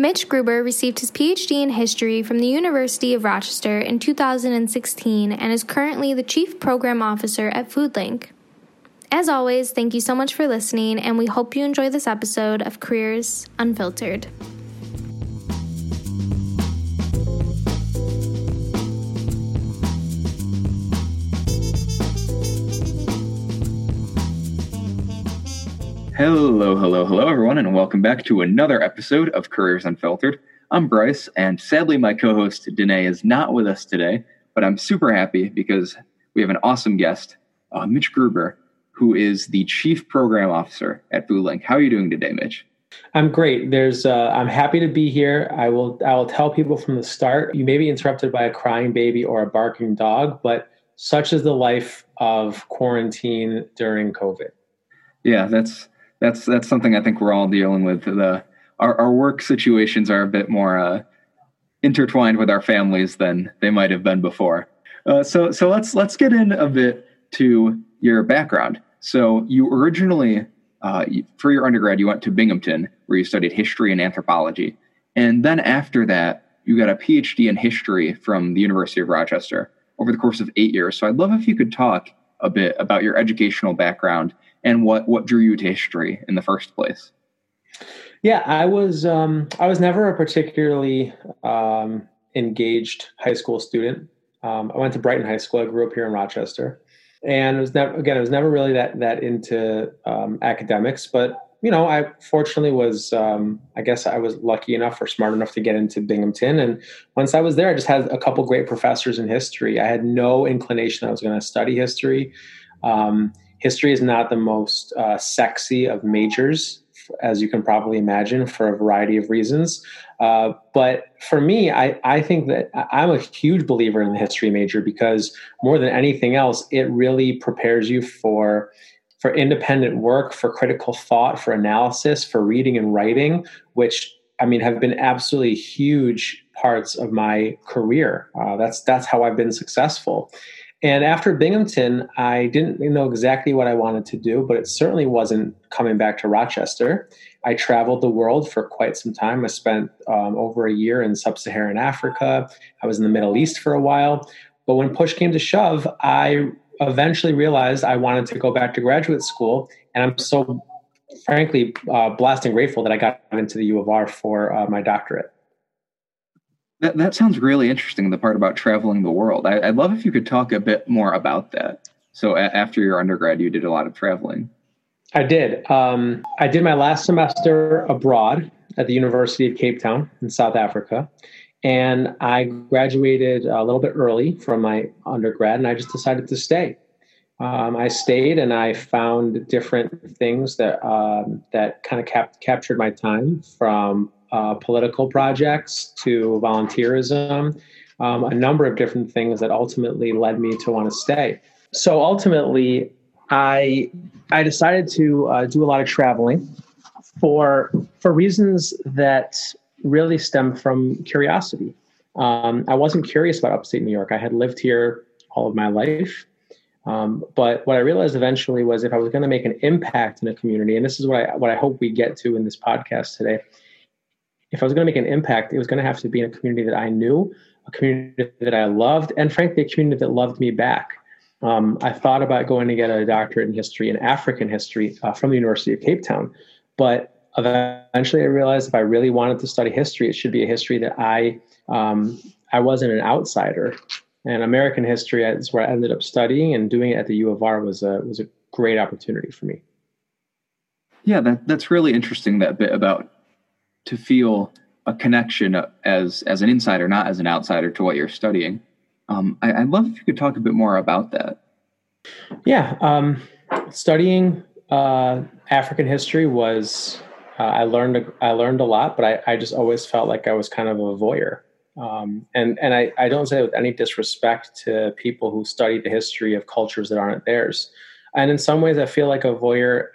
Mitch Gruber received his PhD in history from the University of Rochester in 2016 and is currently the Chief Program Officer at FoodLink. As always, thank you so much for listening, and we hope you enjoy this episode of Careers Unfiltered. Hello, everyone, and welcome back to another episode of Careers Unfiltered. I'm Bryce, and sadly, my co-host, Danae, is not with us today, but I'm super happy because we have an awesome guest, Mitch Gruber, who is the Chief Program Officer at Blue Link. How are you doing today, Mitch? I'm great. I'm happy to be here. I will tell people from the start, you may be interrupted by a crying baby or a barking dog, but such is the life of quarantine during COVID. Yeah, That's something I think we're all dealing with. Our work situations are a bit more intertwined with our families than they might have been before. So let's get in a bit to your background. So you originally, for your undergrad, you went to Binghamton, where you studied history and anthropology. And then after that, you got a PhD in history from the University of Rochester over the course of 8 years. So I'd love if you could talk a bit about your educational background and what drew you to history in the first place. Yeah, I was never a particularly engaged high school student. I went to Brighton High School. I grew up here in Rochester, and I was never really that into academics. But I fortunately was. I guess I was lucky enough or smart enough to get into Binghamton. And once I was there, I just had a couple great professors in history. I had no inclination I was going to study history. History is not the most sexy of majors, as you can probably imagine, for a variety of reasons. But for me, I think that I'm a huge believer in the history major because more than anything else, it really prepares you for independent work, for critical thought, for analysis, for reading and writing, which have been absolutely huge parts of my career. That's how I've been successful. And after Binghamton, I didn't know exactly what I wanted to do, but it certainly wasn't coming back to Rochester. I traveled the world for quite some time. I spent over a year in sub-Saharan Africa. I was in the Middle East for a while. But when push came to shove, I eventually realized I wanted to go back to graduate school. And I'm so, frankly, blessed and grateful that I got into the U of R for my doctorate. That sounds really interesting, the part about traveling the world. I'd love if you could talk a bit more about that. So after your undergrad, you did a lot of traveling. I did. I did my last semester abroad at the University of Cape Town in South Africa. And I graduated a little bit early from my undergrad, and I just decided to stay. I stayed, and I found different things that kind of captured my time, from political projects to volunteerism, a number of different things that ultimately led me to want to stay. So ultimately, I decided to do a lot of traveling for reasons that really stem from curiosity. I wasn't curious about upstate New York. I had lived here all of my life. But what I realized eventually was if I was going to make an impact in a community, and this is what I hope we get to in this podcast today, if I was going to make an impact, it was going to have to be in a community that I knew, a community that I loved, and frankly, a community that loved me back. I thought about going to get a doctorate in history and African history from the University of Cape Town. But eventually I realized if I really wanted to study history, it should be a history that I wasn't an outsider. And American history is where I ended up studying, and doing it at the U of R was a great opportunity for me. Yeah, that's really interesting, that bit about to feel a connection as an insider, not as an outsider, to what you're studying. I'd love if you could talk a bit more about that. Yeah. Studying African history was, I learned a lot, but I just always felt like I was kind of a voyeur. And I don't say that with any disrespect to people who study the history of cultures that aren't theirs. And in some ways, I feel like a voyeur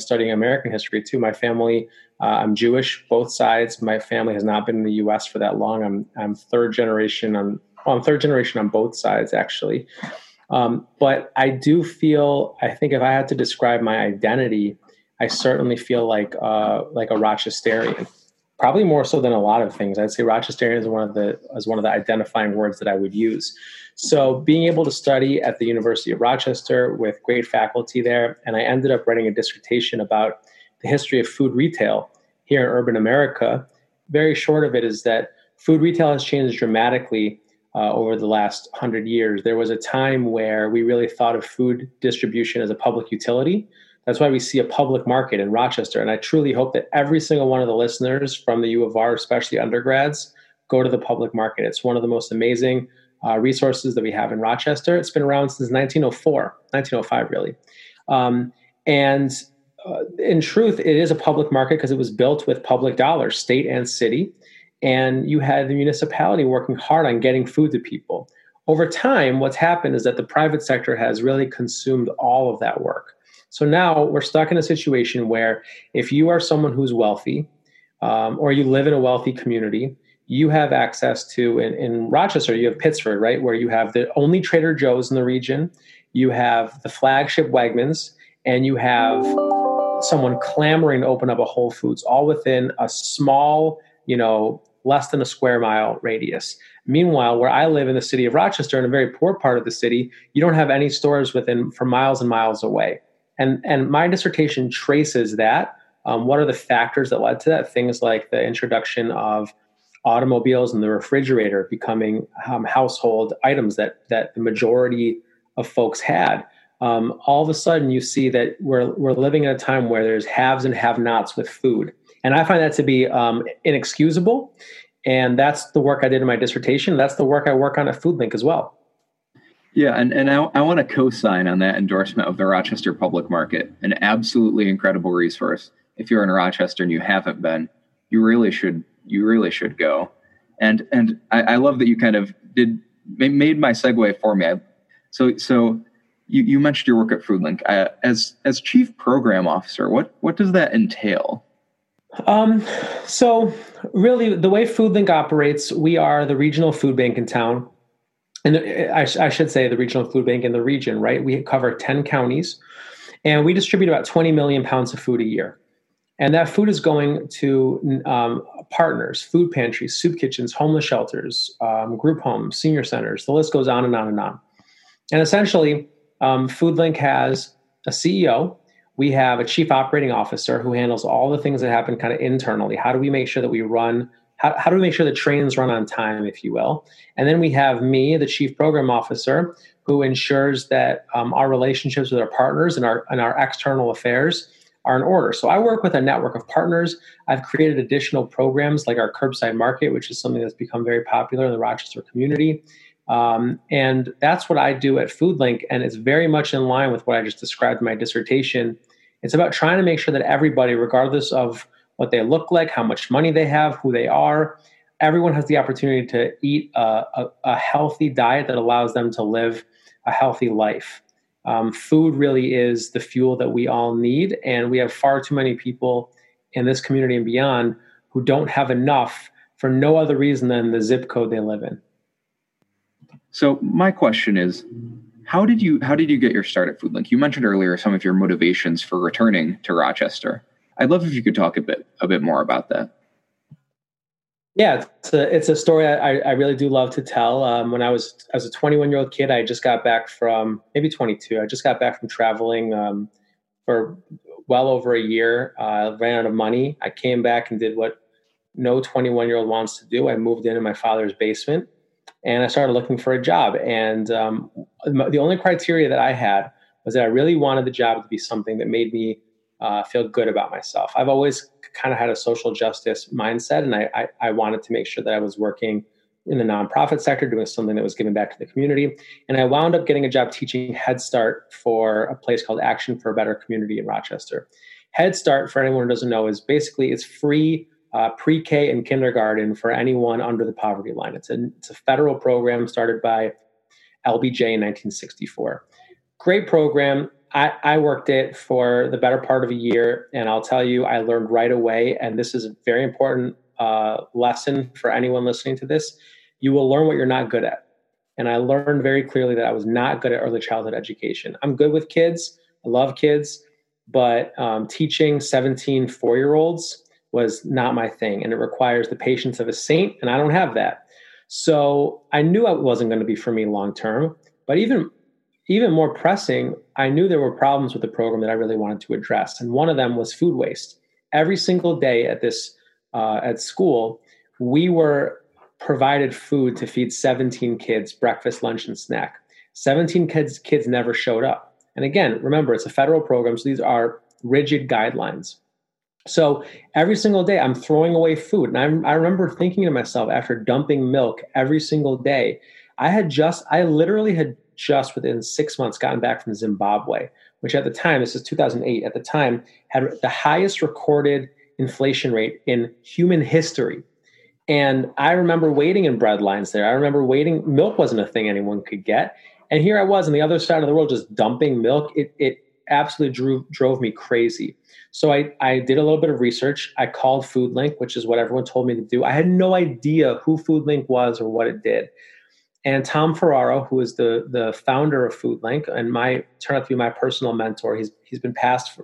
studying American history, too. My family, I'm Jewish, both sides. My family has not been in the U.S. for that long. I'm third generation. I'm third generation on both sides, actually. But I do feel, I think if I had to describe my identity, I certainly feel like a Rochesterian. probably more so than a lot of things. I'd say Rochesterian is one of the identifying words that I would use. So being able to study at the University of Rochester with great faculty there, and I ended up writing a dissertation about the history of food retail here in urban America. Very short of it is that food retail has changed dramatically over the last 100 years. There was a time where we really thought of food distribution as a public utility. That's why we see a public market in Rochester. And I truly hope that every single one of the listeners from the U of R, especially undergrads, go to the public market. It's one of the most amazing resources that we have in Rochester. It's been around since 1904, 1905 really. In truth, it is a public market because it was built with public dollars, state and city. And you had the municipality working hard on getting food to people. Over time, what's happened is that the private sector has really consumed all of that work. So now we're stuck in a situation where if you are someone who's wealthy or you live in a wealthy community, you have access to, in Rochester, you have Pittsford, right, where you have the only Trader Joe's in the region, you have the flagship Wegmans, and you have someone clamoring to open up a Whole Foods, all within a small, less than a square mile radius. Meanwhile, where I live in the city of Rochester, in a very poor part of the city, you don't have any stores for miles and miles away. And my dissertation traces that. What are the factors that led to that? Things like the introduction of automobiles and the refrigerator becoming household items that the majority of folks had. All of a sudden, you see that we're living in a time where there's haves and have-nots with food. And I find that to be inexcusable. And that's the work I did in my dissertation. That's the work I work on at FoodLink as well. Yeah, and I want to co-sign on that endorsement of the Rochester public market, an absolutely incredible resource. If you're in Rochester and you haven't been, you really should go. And I love that you kind of made my segue for me. So you mentioned your work at FoodLink. As chief program officer, what does that entail? So really, the way FoodLink operates, we are the regional food bank in town. And I should say the regional food bank in the region, right? We cover 10 counties and we distribute about 20 million pounds of food a year. And that food is going to partners, food pantries, soup kitchens, homeless shelters, group homes, senior centers. The list goes on and on and on. And essentially, FoodLink has a CEO. We have a chief operating officer who handles all the things that happen kind of internally. How do we make sure that we run How do we make sure the trains run on time, if you will? And then we have me, the chief program officer, who ensures that our relationships with our partners and our external affairs are in order. So I work with a network of partners. I've created additional programs like our curbside market, which is something that's become very popular in the Rochester community. And that's what I do at FoodLink. And it's very much in line with what I just described in my dissertation. It's about trying to make sure that everybody, regardless of what they look like, how much money they have, who they are, everyone has the opportunity to eat a healthy diet that allows them to live a healthy life. Food really is the fuel that we all need. And we have far too many people in this community and beyond who don't have enough for no other reason than the zip code they live in. So my question is, how did you get your start at FoodLink? You mentioned earlier some of your motivations for returning to Rochester. I'd love if you could talk a bit more about that. Yeah, it's a story I really do love to tell. When I was as a 21-year-old kid, I just got back from maybe 22. I just got back from traveling for well over a year. I ran out of money. I came back and did what no 21-year-old wants to do. I moved into my father's basement and I started looking for a job. And the only criteria that I had was that I really wanted the job to be something that made me feel good about myself. I've always kind of had a social justice mindset, and I wanted to make sure that I was working in the nonprofit sector, doing something that was giving back to the community. And I wound up getting a job teaching Head Start for a place called Action for a Better Community in Rochester. Head Start, for anyone who doesn't know, is basically it's free pre-K and kindergarten for anyone under the poverty line. It's a federal program started by LBJ in 1964. Great program. I worked it for the better part of a year, and I'll tell you, I learned right away, and this is a very important lesson for anyone listening to this. You will learn what you're not good at. And I learned very clearly that I was not good at early childhood education. I'm good with kids. I love kids, but teaching 17 four-year-olds was not my thing, and it requires the patience of a saint, and I don't have that. So I knew it wasn't going to be for me long term, but even more pressing, I knew there were problems with the program that I really wanted to address, and one of them was food waste. Every single day at this at school, we were provided food to feed 17 kids breakfast, lunch, and snack. 17 kids never showed up. And again, remember, it's a federal program, so these are rigid guidelines. So every single day, I'm throwing away food. And I remember thinking to myself, after dumping milk every single day, I literally had just within 6 months gotten back from Zimbabwe, which at the time, this is 2008, at the time had the highest recorded inflation rate in human history. And I remember waiting in bread lines there. I remember waiting. Milk wasn't a thing anyone could get. And here I was on the other side of the world, just dumping milk. It absolutely drove me crazy. So I did a little bit of research. I called FoodLink, which is what everyone told me to do. I had no idea who FoodLink was or what it did. And Tom Ferraro, who is the founder of FoodLink and turned out to be my personal mentor, he's been passed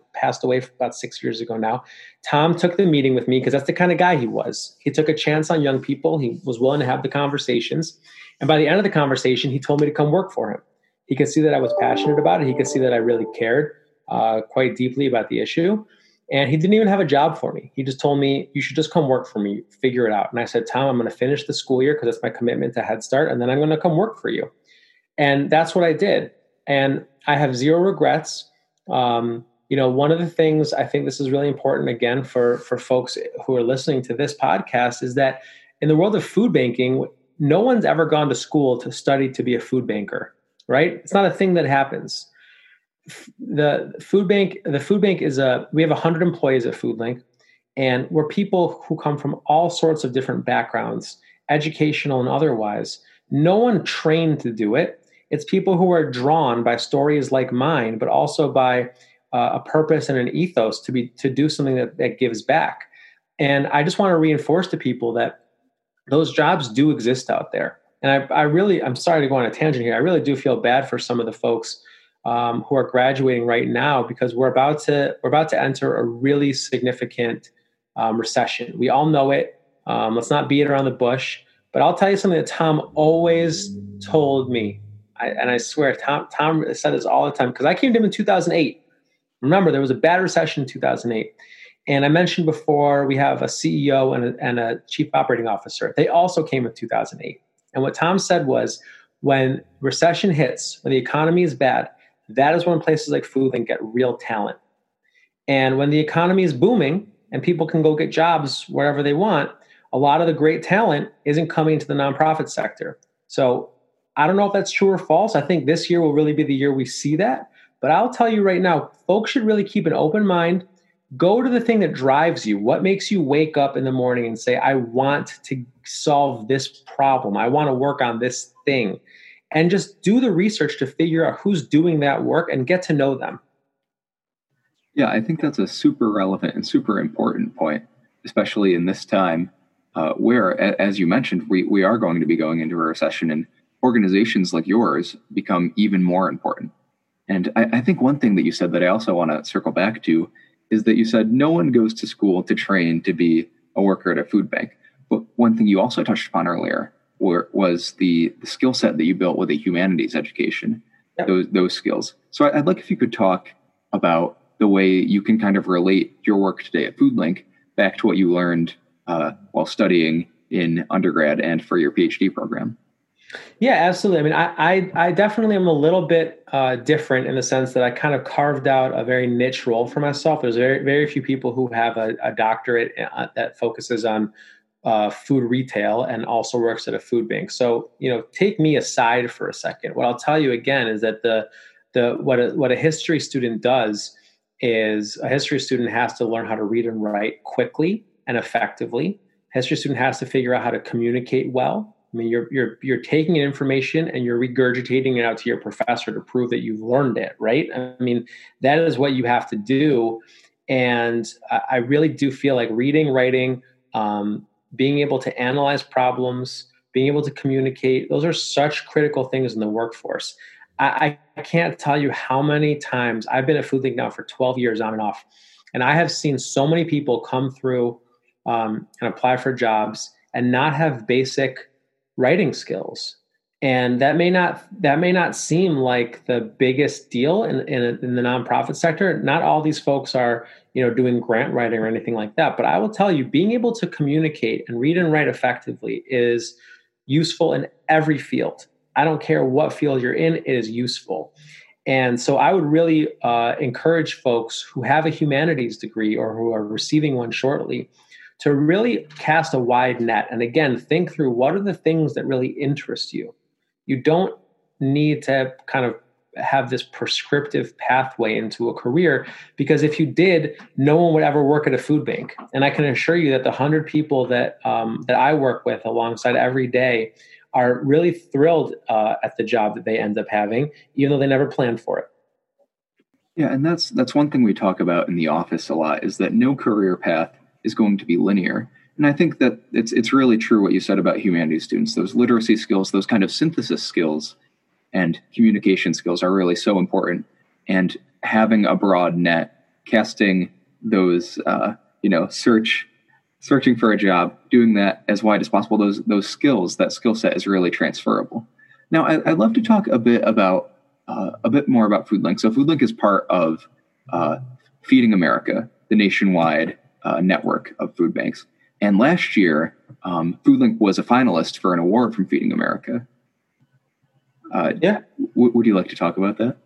away about 6 years ago now. Tom took the meeting with me because that's the kind of guy he was. He took a chance on young people. He was willing to have the conversations. And by the end of the conversation, he told me to come work for him. He could see that I was passionate about it. He could see that I really cared quite deeply about the issue. And he didn't even have a job for me. He just told me, you should just come work for me, figure it out. And I said, Tom, I'm going to finish the school year because that's my commitment to Head Start. And then I'm going to come work for you. And that's what I did. And I have zero regrets. One of the things I think this is really important, again, for folks who are listening to this podcast is that in the world of food banking, no one's ever gone to school to study to be a food banker, right? It's not a thing that happens. The food bank is we have 100 employees at FoodLink, and we're people who come from all sorts of different backgrounds, educational and otherwise. No one trained to do it. It's people who are drawn by stories like mine, but also by a purpose and an ethos to do something that gives back. And I just want to reinforce to people that those jobs do exist out there. And I'm sorry to go on a tangent here. I really do feel bad for some of the folks who are graduating right now, because we're about to enter a really significant recession. We all know it. Let's not beat around the bush. But I'll tell you something that Tom always told me, and I swear Tom said this all the time, because I came to him in 2008. Remember, there was a bad recession in 2008, and I mentioned before we have a CEO and a chief operating officer. They also came in 2008, and what Tom said was, when recession hits, when the economy is bad, that is when places like FoodLink get real talent. And when the economy is booming and people can go get jobs wherever they want, a lot of the great talent isn't coming to the nonprofit sector. So I don't know if that's true or false. I think this year will really be the year we see that. But I'll tell you right now, folks should really keep an open mind. Go to the thing that drives you. What makes you wake up in the morning and say, I want to solve this problem. I want to work on this thing. And just do the research to figure out who's doing that work and get to know them. Yeah, I think that's a super relevant and super important point, especially in this time where, as you mentioned, we are going to be going into a recession, and organizations like yours become even more important. And I think one thing that you said that I also want to circle back to is that you said no one goes to school to train to be a worker at a food bank. But one thing you also touched upon earlier was the skill set that you built with a humanities education, yep. Those skills. So I'd like if you could talk about the way you can kind of relate your work today at FoodLink back to what you learned while studying in undergrad and for your PhD program. Yeah, absolutely. I mean, I definitely am a little bit different in the sense that I kind of carved out a very niche role for myself. There's very, very few people who have a doctorate that focuses on food retail and also works at a food bank. So, take me aside for a second. What I'll tell you again is that what a history student does is a history student has to learn how to read and write quickly and effectively. A history student has to figure out how to communicate well. I mean, you're taking in information and you're regurgitating it out to your professor to prove that you've learned it, right? I mean, that is what you have to do. And I really do feel like reading, writing, being able to analyze problems, being able to communicate, those are such critical things in the workforce. I can't tell you how many times I've been at FoodLink now for 12 years on and off, and I have seen so many people come through and apply for jobs and not have basic writing skills. And that may not seem like the biggest deal in the nonprofit sector. Not all these folks are, doing grant writing or anything like that. But I will tell you, being able to communicate and read and write effectively is useful in every field. I don't care what field you're in, it is useful. And so I would really encourage folks who have a humanities degree or who are receiving one shortly to really cast a wide net. And again, think through what are the things that really interest you. You don't need to kind of have this prescriptive pathway into a career, because if you did, no one would ever work at a food bank. And I can assure you that the 100 people that I work with alongside every day are really thrilled at the job that they end up having, even though they never planned for it. Yeah, and that's one thing we talk about in the office a lot, is that no career path is going to be linear. And I think that it's really true what you said about humanities students. Those literacy skills, those kind of synthesis skills and communication skills are really so important. And having a broad net, casting those, searching for a job, doing that as wide as possible, those skills, that skill set is really transferable. Now, I'd love to talk a bit more about FoodLink. So FoodLink is part of Feeding America, the nationwide network of food banks. And last year, FoodLink was a finalist for an award from Feeding America. Would you like to talk about that?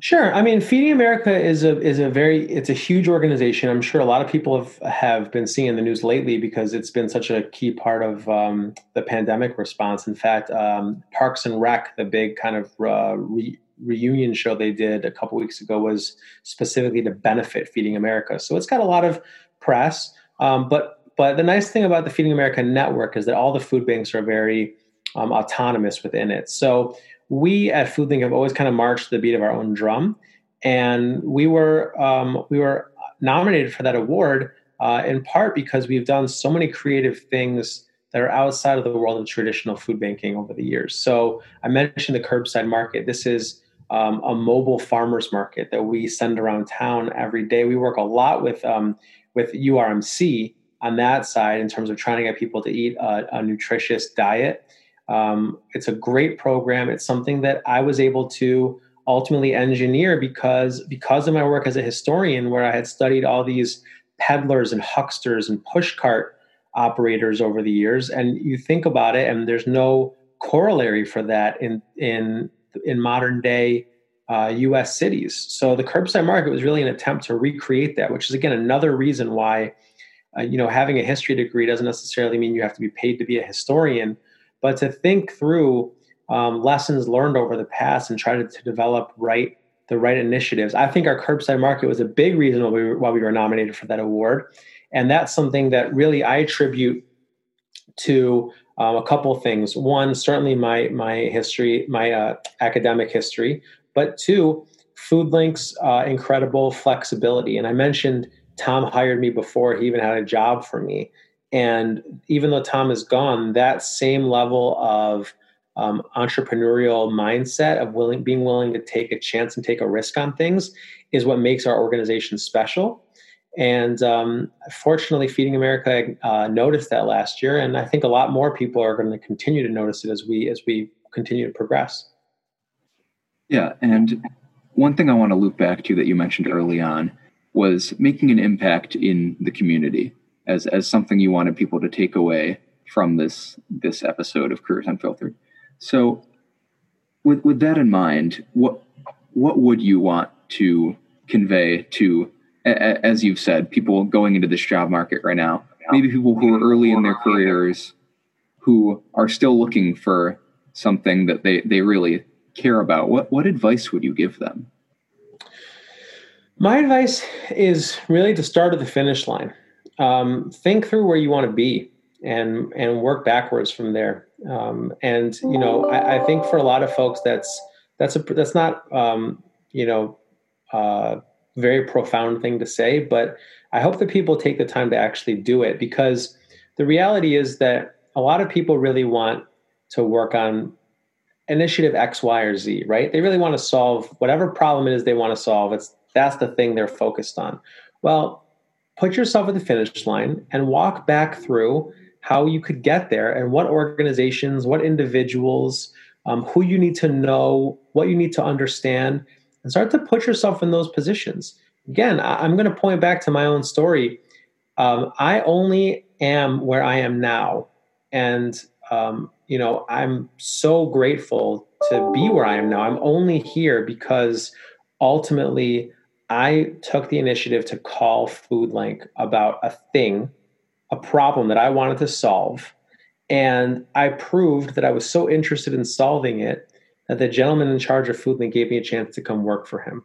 Sure. I mean, Feeding America is a huge organization. I'm sure a lot of people have been seeing in the news lately because it's been such a key part of the pandemic response. In fact, Parks and Rec, the big kind of reunion show they did a couple weeks ago, was specifically to benefit Feeding America. So it's got a lot of press. But the nice thing about the Feeding America network is that all the food banks are very autonomous within it. So we at FoodLink have always kind of marched the beat of our own drum, and we were nominated for that award in part because we've done so many creative things that are outside of the world of traditional food banking over the years. So I mentioned the curbside market. This is a mobile farmers market that we send around town every day. We work a lot with URMC on that side in terms of trying to get people to eat a nutritious diet. It's a great program. It's something that I was able to ultimately engineer because of my work as a historian, where I had studied all these peddlers and hucksters and pushcart operators over the years. And you think about it, and there's no corollary for that in modern day U.S. cities. So the curbside market was really an attempt to recreate that, which is again another reason why having a history degree doesn't necessarily mean you have to be paid to be a historian. But to think through lessons learned over the past and try to develop the right initiatives. I think our curbside market was a big reason why we were nominated for that award. And that's something that really I attribute to a couple things. One, certainly my academic history, but two, FoodLink's incredible flexibility. And I mentioned Tom hired me before he even had a job for me. And even though Tom is gone, that same level of entrepreneurial mindset of being willing to take a chance and take a risk on things is what makes our organization special. And fortunately, Feeding America noticed that last year, and I think a lot more people are going to continue to notice it as we continue to progress. Yeah, and one thing I want to loop back to that you mentioned early on was making an impact in the community. As something you wanted people to take away from this episode of Careers Unfiltered. So with that in mind, what would you want to convey to, as you've said, people going into this job market right now, maybe people who are early in their careers, who are still looking for something that they really care about? What advice would you give them? My advice is really to start at the finish line. Think through where you want to be and work backwards from there. I think for a lot of folks, that's not very profound thing to say, but I hope that people take the time to actually do it, because the reality is that a lot of people really want to work on initiative X, Y, or Z, right? They really want to solve whatever problem it is they want to solve. That's the thing they're focused on. Well, put yourself at the finish line and walk back through how you could get there and what organizations, what individuals, who you need to know, what you need to understand, and start to put yourself in those positions. Again, I'm going to point back to my own story. I only am where I am now. And, you know, I'm so grateful to be where I am now. I'm only here because ultimately I took the initiative to call FoodLink about a thing, a problem that I wanted to solve. And I proved that I was so interested in solving it that the gentleman in charge of FoodLink gave me a chance to come work for him.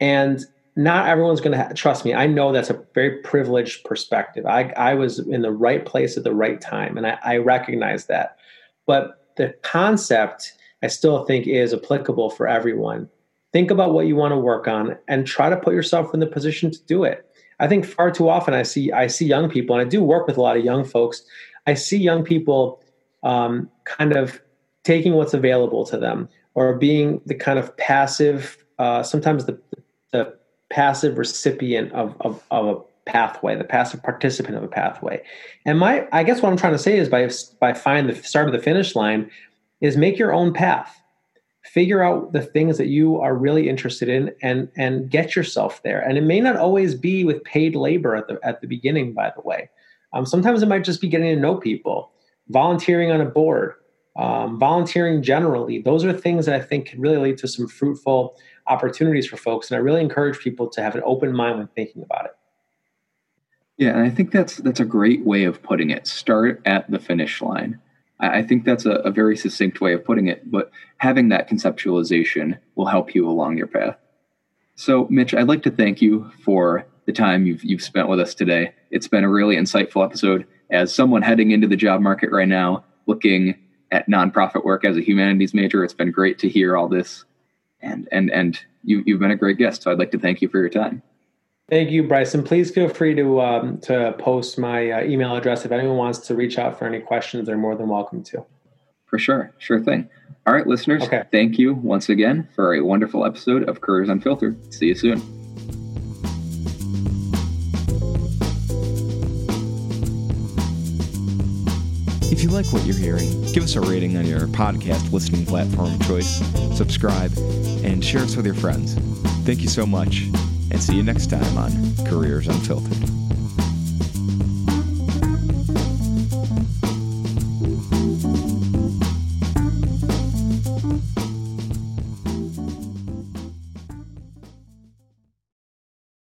And not everyone's going to trust me. I know that's a very privileged perspective. I was in the right place at the right time, and I recognize that. But the concept, I still think, is applicable for everyone. Think about what you want to work on and try to put yourself in the position to do it. I think far too often I see young people, and I do work with a lot of young folks. I see young people kind of taking what's available to them, or being the kind of passive, sometimes the passive recipient of a pathway, the passive participant of a pathway. And I guess what I'm trying to say is by finding the start of the finish line is make your own path, figure out the things that you are really interested in and get yourself there. And it may not always be with paid labor at the beginning, by the way. Sometimes it might just be getting to know people, volunteering on a board, volunteering generally. Those are things that I think can really lead to some fruitful opportunities for folks. And I really encourage people to have an open mind when thinking about it. Yeah, and I think that's a great way of putting it. Start at the finish line. I think that's a very succinct way of putting it, but having that conceptualization will help you along your path. So, Mitch, I'd like to thank you for the time you've spent with us today. It's been a really insightful episode. As someone heading into the job market right now, looking at nonprofit work as a humanities major, it's been great to hear all this, and you've been a great guest. So I'd like to thank you for your time. Thank you, Bryce, and please feel free to post my email address if anyone wants to reach out for any questions. They're more than welcome to. For sure, sure thing. All right, listeners, okay. Thank you once again for a wonderful episode of Careers Unfiltered. See you soon. If you like what you're hearing, give us a rating on your podcast listening platform choice, subscribe, and share us with your friends. Thank you so much, and see you next time on Careers Unfiltered.